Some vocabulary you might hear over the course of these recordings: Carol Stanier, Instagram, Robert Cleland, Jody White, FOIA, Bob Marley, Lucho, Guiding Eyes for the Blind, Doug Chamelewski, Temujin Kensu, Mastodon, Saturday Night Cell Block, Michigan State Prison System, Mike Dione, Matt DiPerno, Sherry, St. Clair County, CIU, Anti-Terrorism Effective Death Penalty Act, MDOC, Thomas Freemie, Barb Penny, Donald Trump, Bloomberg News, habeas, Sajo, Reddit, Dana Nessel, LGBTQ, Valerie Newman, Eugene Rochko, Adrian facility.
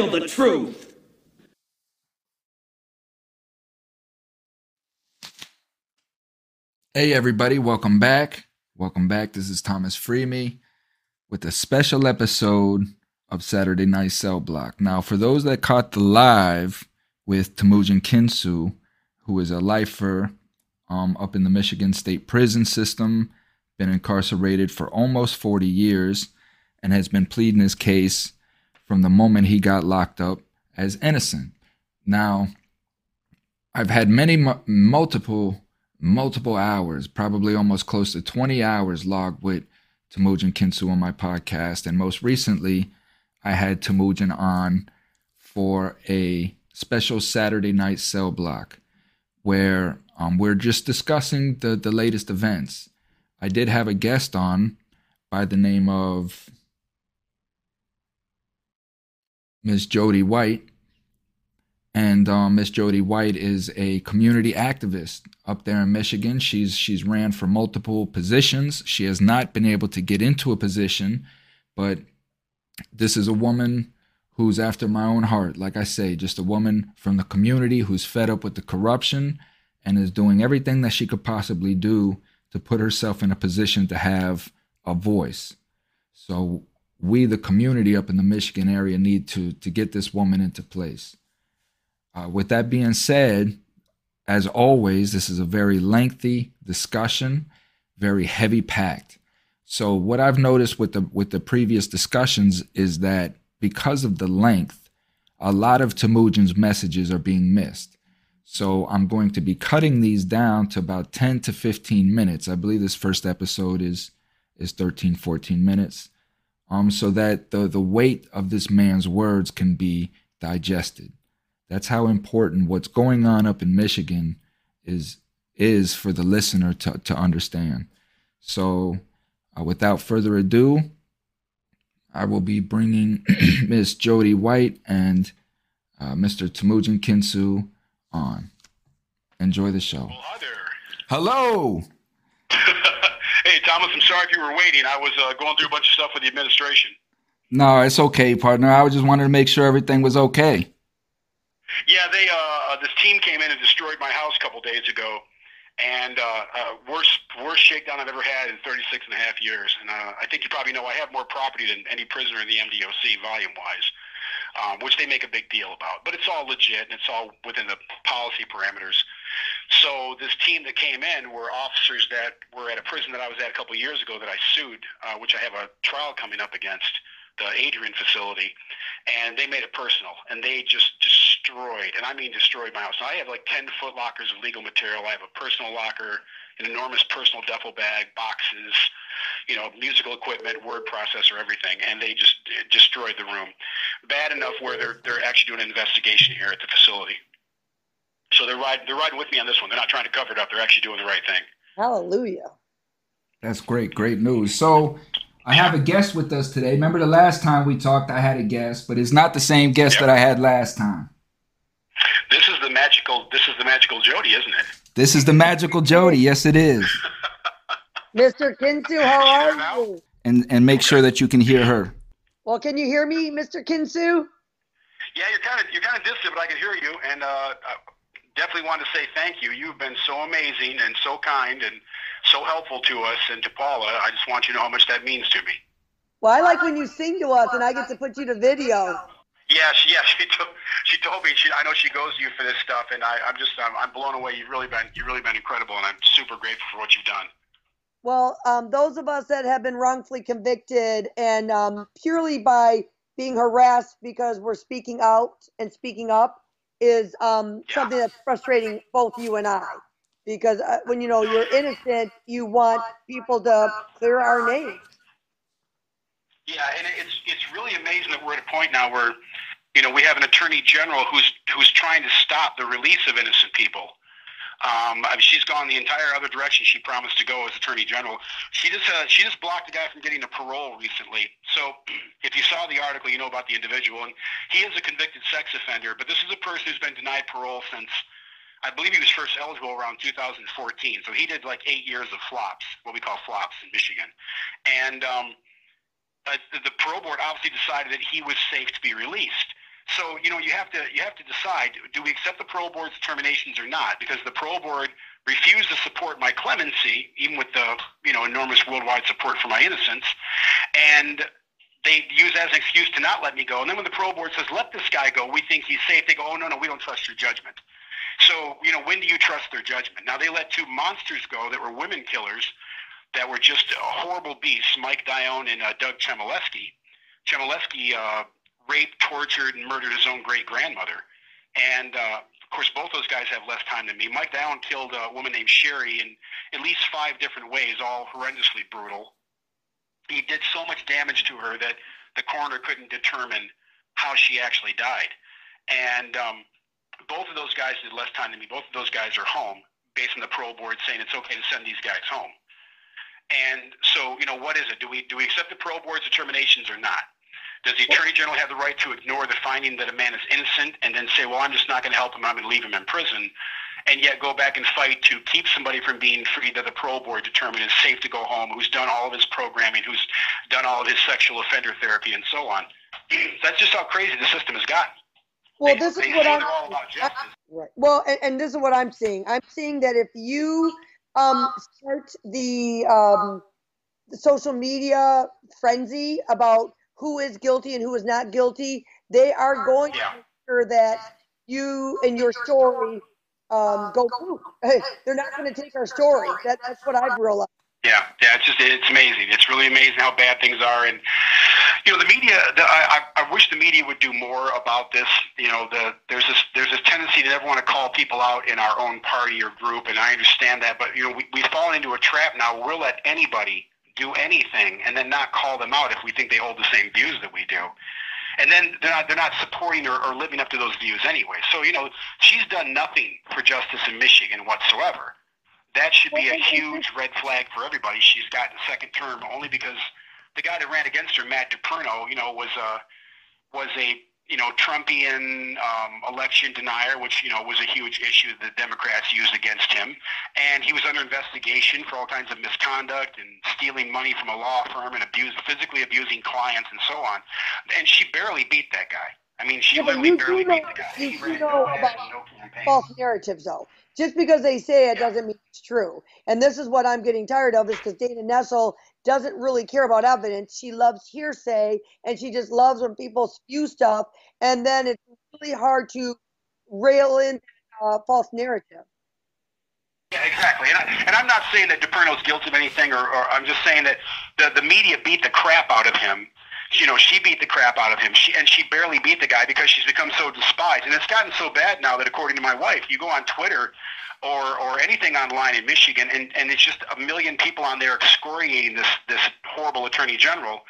handle the truth. Hey everybody, welcome back. Welcome back. This is Thomas Freemie with a special episode of Saturday Night Cell Block. Now, for those that caught the live with Temujin Kensu, who is a lifer up in the Michigan State Prison System, been incarcerated for almost 40 years, and has been pleading his case from the moment he got locked up as innocent. Now, I've had many multiple hours, probably almost close to 20 hours logged with Temujin Kensu on my podcast. And most recently, I had Temujin on for a special Saturday Night Cell Block where we're just discussing the latest events. I did have a guest on by the name of Miss Jody White. And Miss Jody White is a community activist up there in Michigan. She's ran for multiple positions. She has not been able to get into a position, but this is a woman who's after my own heart. Like I say, just a woman from the community who's fed up with the corruption and is doing everything that she could possibly do to put herself in a position to have a voice. So we, the community up in the Michigan area, need to get this woman into place. With that being said, as always, this is a very lengthy discussion, very heavy packed. So what I've noticed with the previous discussions is that because of the length, a lot of Temujin's messages are being missed. So I'm going to be cutting these down to about 10 to 15 minutes. I believe this first episode is 13, 14 minutes, so that the weight of this man's words can be digested. That's how important what's going on up in Michigan is for the listener to understand. So without further ado, I will be bringing Miss Jody White and Mr. Temujin Kensu on. Enjoy the show. Well, hi there. Hello. Hey, Thomas, I'm sorry if you were waiting. I was going through a bunch of stuff with the administration. No, it's okay, partner. I just wanted to make sure everything was okay. Yeah, they this team came in and destroyed my house a couple days ago, and worst shakedown I've ever had in 36 and a half years. And I think you probably know I have more property than any prisoner in the MDOC volume-wise, which they make a big deal about. But it's all legit, and it's all within the policy parameters. So this team that came in were officers that were at a prison that I was at a couple years ago that I sued, which I have a trial coming up against, the Adrian facility, and they made it personal, and they just destroyed, and I mean destroyed my house. Now, I have like 10-foot lockers of legal material. I have a personal locker, an enormous personal duffel bag, boxes, you know, musical equipment, word processor, everything, and they just destroyed the room. Bad enough where they're actually doing an investigation here at the facility. So they're riding with me on this one. They're not trying to cover it up. They're actually doing the right thing. Hallelujah. That's great news. So I have a guest with us today. Remember the last time we talked, I had a guest, but it's not the same guest that I had last time. This is the magical Jody, isn't it? This is the magical Jody. Yes, it is. Mr. Kensu, how are you? And make sure that you can hear her. Well, can you hear me, Mr. Kensu? Yeah, you're kind of distant, but I can hear you. And I definitely want to say thank you. You've been so amazing and so kind and so helpful to us and to Paula. I just want you to know how much that means to me. Well, I like when you sing to us, and I get to put you to video. Yeah, she told me. I know she goes to you for this stuff, and I'm blown away. You've really been incredible, and I'm super grateful for what you've done. Well, those of us that have been wrongfully convicted and purely by being harassed because we're speaking out and speaking up is something that's frustrating both you and I. Because when you know you're innocent, you want people to clear our names. Yeah, and it's really amazing that we're at a point now where, you know, we have an attorney general who's trying to stop the release of innocent people. I mean, she's gone the entire other direction she promised to go as attorney general. She just blocked a guy from getting a parole recently. So if you saw the article, you know about the individual, and he is a convicted sex offender. But this is a person who's been denied parole since, I believe he was first eligible around 2014. So he did like 8 years of flops, what we call flops in Michigan. And the parole board obviously decided that he was safe to be released. So, you know, you have to decide, do we accept the parole board's determinations or not? Because the parole board refused to support my clemency, even with the, you know, enormous worldwide support for my innocence. And they use that as an excuse to not let me go. And then when the parole board says, let this guy go, we think he's safe, they go, oh, no, we don't trust your judgment. So, you know, when do you trust their judgment? Now, they let two monsters go that were women killers that were just horrible beasts, Mike Dione and Doug Chamelewski. Chamelewski raped, tortured, and murdered his own great-grandmother. And, of course, both those guys have less time than me. Mike Dione killed a woman named Sherry in at least 5 different ways, all horrendously brutal. He did so much damage to her that the coroner couldn't determine how she actually died. And both of those guys did less time than me. Both of those guys are home, based on the parole board saying it's okay to send these guys home. And so, you know, what is it? Do we accept the parole board's determinations or not? Does the attorney general have the right to ignore the finding that a man is innocent and then say, well, I'm just not going to help him, I'm going to leave him in prison, and yet go back and fight to keep somebody from being free that the parole board determined is safe to go home, who's done all of his programming, who's done all of his sexual offender therapy and so on? That's just how crazy the system has gotten. Well, and this is what I'm seeing. I'm seeing that if you start the social media frenzy about who is guilty and who is not guilty, they are going to make sure that you and your story go through. They're not going to take our story. That's what I've realized. Yeah, it's amazing. It's really amazing how bad things are. And, you know, the media, I wish the media would do more about this. You know, there's this tendency to never want to call people out in our own party or group, and I understand that. But, you know, we've fallen into a trap now. We'll let anybody do anything and then not call them out if we think they hold the same views that we do. And then they're not supporting or living up to those views anyway. So, you know, she's done nothing for justice in Michigan whatsoever. That should be a huge red flag for everybody. She's gotten a second term only because the guy that ran against her, Matt DiPerno, you know, was a you know, Trumpian election denier, which, you know, was a huge issue that Democrats used against him. And he was under investigation for all kinds of misconduct and stealing money from a law firm and physically abusing clients and so on. And she barely beat that guy. I mean, she literally barely beat the guy. You know about false narratives, though. Just because they say it doesn't mean it's true. And this is what I'm getting tired of, is because Dana Nessel doesn't really care about evidence. She loves hearsay, and she just loves when people spew stuff. And then it's really hard to rail in false narrative. Yeah, exactly. And I'm not saying that DiPerno's guilty of anything, or I'm just saying that the media beat the crap out of him. You know, she beat the crap out of him, and she barely beat the guy because she's become so despised. And it's gotten so bad now that, according to my wife, you go on Twitter or anything online in Michigan, and it's just a million people on there excoriating this horrible attorney general.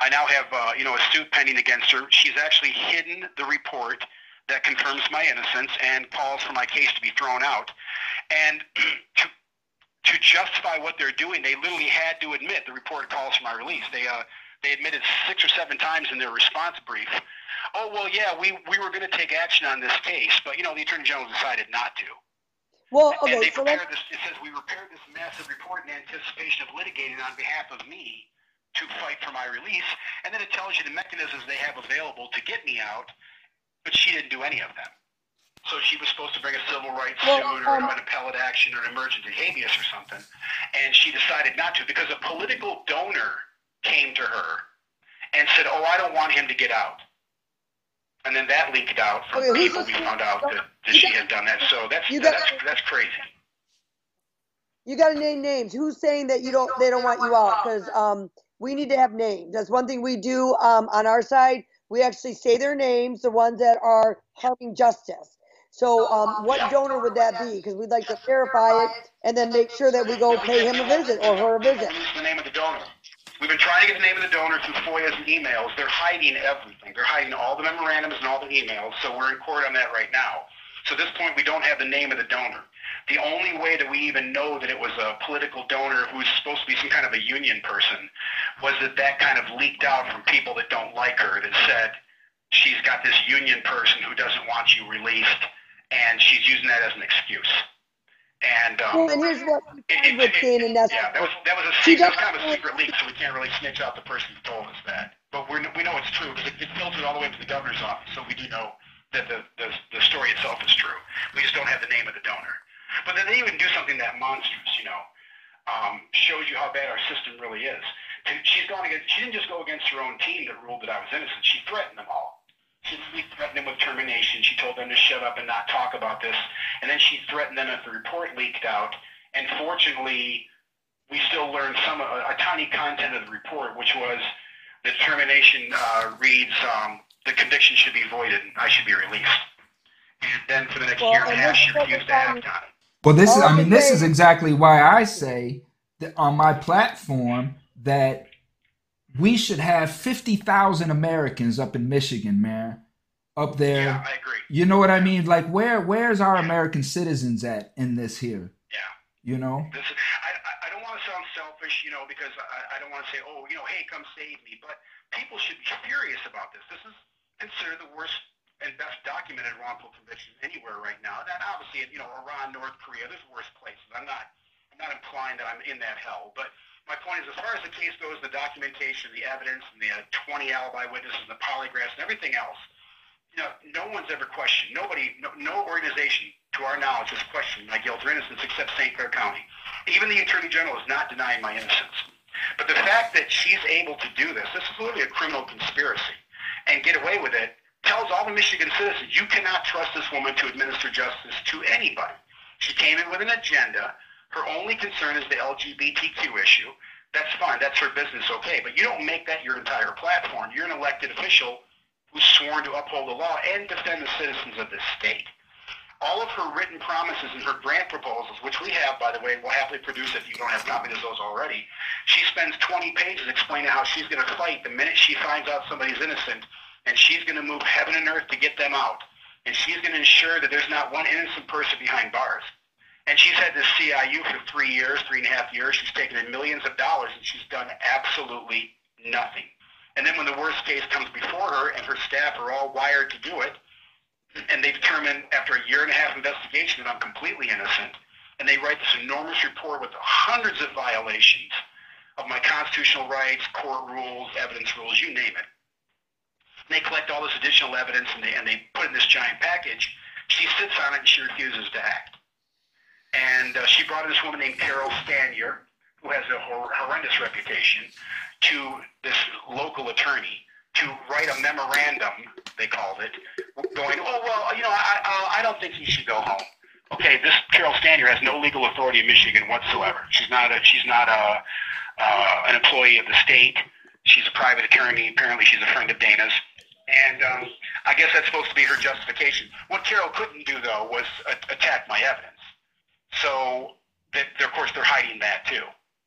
I now have, you know, a suit pending against her. She's actually hidden the report that confirms my innocence and calls for my case to be thrown out. And to justify what they're doing, they literally had to admit the report calls for my release. They admitted 6 or 7 times in their response brief, oh, well, yeah, we were going to take action on this case, but, you know, the attorney general decided not to. Well, okay, and they prepared this, it says, we prepared this massive report in anticipation of litigating on behalf of me to fight for my release, and then it tells you the mechanisms they have available to get me out, but she didn't do any of them. So she was supposed to bring a civil rights suit or an appellate action or an emergency habeas or something, and she decided not to because a political donor came to her and said, oh, I don't want him to get out. And then that leaked out from people. We found out that she had done that. So that's crazy. You got to name names. Who's saying that they don't want you out? Because we need to have names. That's one thing we do on our side. We actually say their names, the ones that are harming justice. So what donor would that be? Because we'd like to verify it and then make sure that we go pay him a visit or her a visit. Who's the name of the donor? We've been trying to get the name of the donor through FOIAs and emails. They're hiding everything. They're hiding all the memorandums and all the emails, so we're in court on that right now. So at this point, we don't have the name of the donor. The only way that we even know that it was a political donor who's supposed to be some kind of a union person was that kind of leaked out from people that don't like her, that said she's got this union person who doesn't want you released, and she's using that as an excuse. And, and here's what we would say in that. Yeah, that was a secret, kind of a secret leak, so we can't really snitch out the person who told us that. but we know it's true because it filtered all the way to the governor's office, so we do know that the story itself is true. We just don't have the name of the donor. But then they even do something that monstrous, you know, shows you how bad our system really is. She's gone against, she didn't just go against her own team that ruled that I was innocent. She threatened them all. She threatened them with termination. She told them to shut up and not talk about this. And then she threatened them if the report leaked out. And fortunately, we still learned some a tiny content of the report, which was the termination reads, the conviction should be voided and I should be released. And then for the next year and a half, she refused to act on it. Well, this is, I mean, this is exactly why I say that on my platform that we should have 50,000 Americans up in Michigan, man, up there. Yeah, I agree. You know what I mean? Like, where's our American citizens at in this here? Yeah. You know? This is, I don't want to sound selfish, you know, because I don't want to say, oh, you know, hey, come save me. But people should be furious about this. This is considered the worst and best documented wrongful conviction anywhere right now. That obviously, you know, Iran, North Korea, there's worse places. I'm not implying that I'm in that hell, but my point is, as far as the case goes, the documentation, the evidence, and the 20 alibi witnesses, and the polygraphs, and everything else, you know, no one's ever questioned. Nobody, no organization, to our knowledge, has questioned my guilt or innocence except St. Clair County. Even the Attorney General is not denying my innocence. But the fact that she's able to do this, this is literally a criminal conspiracy, and get away with it, tells all the Michigan citizens, you cannot trust this woman to administer justice to anybody. She came in with an agenda. Her only concern is the LGBTQ issue. That's fine. That's her business, okay. But you don't make that your entire platform. You're an elected official who's sworn to uphold the law and defend the citizens of this state. All of her written promises and her grant proposals, which we have, by the way, we'll happily produce if you don't have copies of those already, she spends 20 pages explaining how she's going to fight the minute she finds out somebody's innocent, and she's going to move heaven and earth to get them out. And she's going to ensure that there's not one innocent person behind bars. And she's had this CIU for 3 years, 3.5 years. She's taken in millions of dollars, and she's done absolutely nothing. And then when the worst case comes before her, and her staff are all wired to do it, and they determine after a 1.5 year investigation that I'm completely innocent, and they write this enormous report with hundreds of violations of my constitutional rights, court rules, evidence rules, you name it. And they collect all this additional evidence, and they put in this giant package. She sits on it, and she refuses to act. And she brought in this woman named Carol Stanier, who has a horrendous reputation, to this local attorney to write a memorandum, they called it, going, oh, well, you know, I don't think he should go home. Okay, this Carol Stanier has no legal authority in Michigan whatsoever. She's not an employee of the state. She's a private attorney. Apparently she's a friend of Dana's. And I guess that's supposed to be her justification. What Carol couldn't do, though, was attack my evidence. So, of course, they're hiding that, too.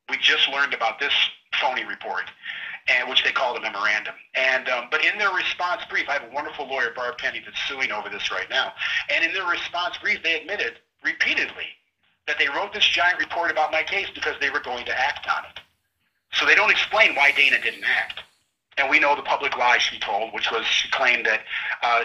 We just learned about this phony report, which they called a memorandum. And but in their response brief, I have a wonderful lawyer, Barb Penny, that's suing over this right now. And in their response brief, they admitted repeatedly that they wrote this giant report about my case because they were going to act on it. So they don't explain why Dana didn't act. And we know the public lie she told, which was she claimed that,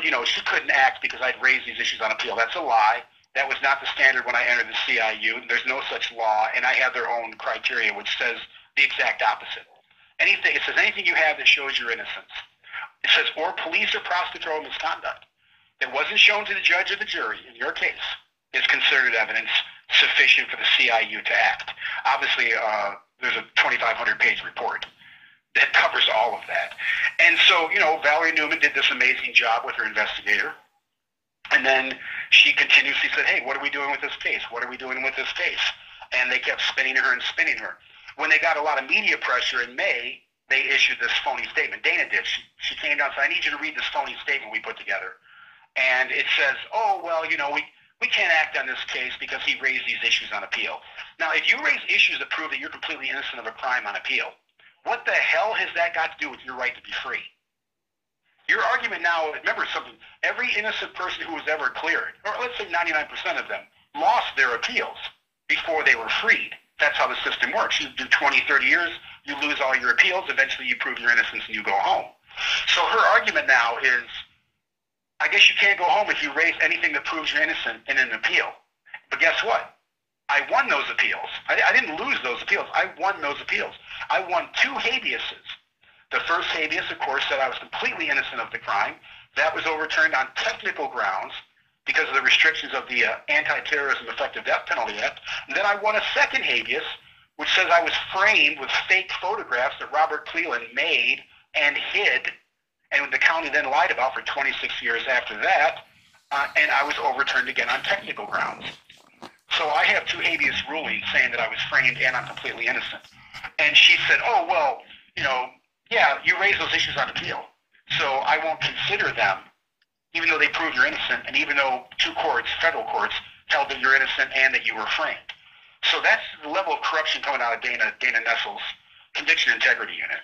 you know, she couldn't act because I'd raised these issues on appeal. That's a lie. That was not the standard when I entered the CIU. There's no such law, and I have their own criteria, which says the exact opposite. It says anything you have that shows your innocence. It says, or police or prosecutorial misconduct that wasn't shown to the judge or the jury, in your case, is considered evidence sufficient for the CIU to act. Obviously, there's a 2,500-page report that covers all of that. And so, you know, Valerie Newman did this amazing job with her investigator. And then she continuously said, hey, what are we doing with this case? What are we doing with this case? And they kept spinning her and spinning her. When they got a lot of media pressure in May, they issued this phony statement. Dana did. She came down and said, I need you to read this phony statement we put together. And it says, oh, well, you know, we can't act on this case because he raised these issues on appeal. Now, if you raise issues that prove that you're completely innocent of a crime on appeal, what the hell has that got to do with your right to be free? Your argument now, remember something, every innocent person who was ever cleared, or let's say 99% of them, lost their appeals before they were freed. That's how the system works. You do 20, 30 years, you lose all your appeals, eventually you prove your innocence and you go home. So her argument now is, I guess you can't go home if you raise anything that proves you're innocent in an appeal. But guess what? I won those appeals. I didn't lose those appeals. I won those appeals. I won 2 habeases. The first habeas, of course, said I was completely innocent of the crime. That was overturned on technical grounds because of the restrictions of the Anti-Terrorism Effective Death Penalty Act. And then I won a second habeas, which says I was framed with fake photographs that Robert Cleland made and hid, and the county then lied about for 26 years after that, and I was overturned again on technical grounds. So I have two habeas rulings saying that I was framed and I'm completely innocent. And she said, oh, well, you know, yeah, you raised those issues on appeal, so I won't consider them, even though they proved you're innocent, and even though two courts, federal courts, held that you're innocent and that you were framed. So that's the level of corruption coming out of Dana Nessel's Conviction Integrity Unit.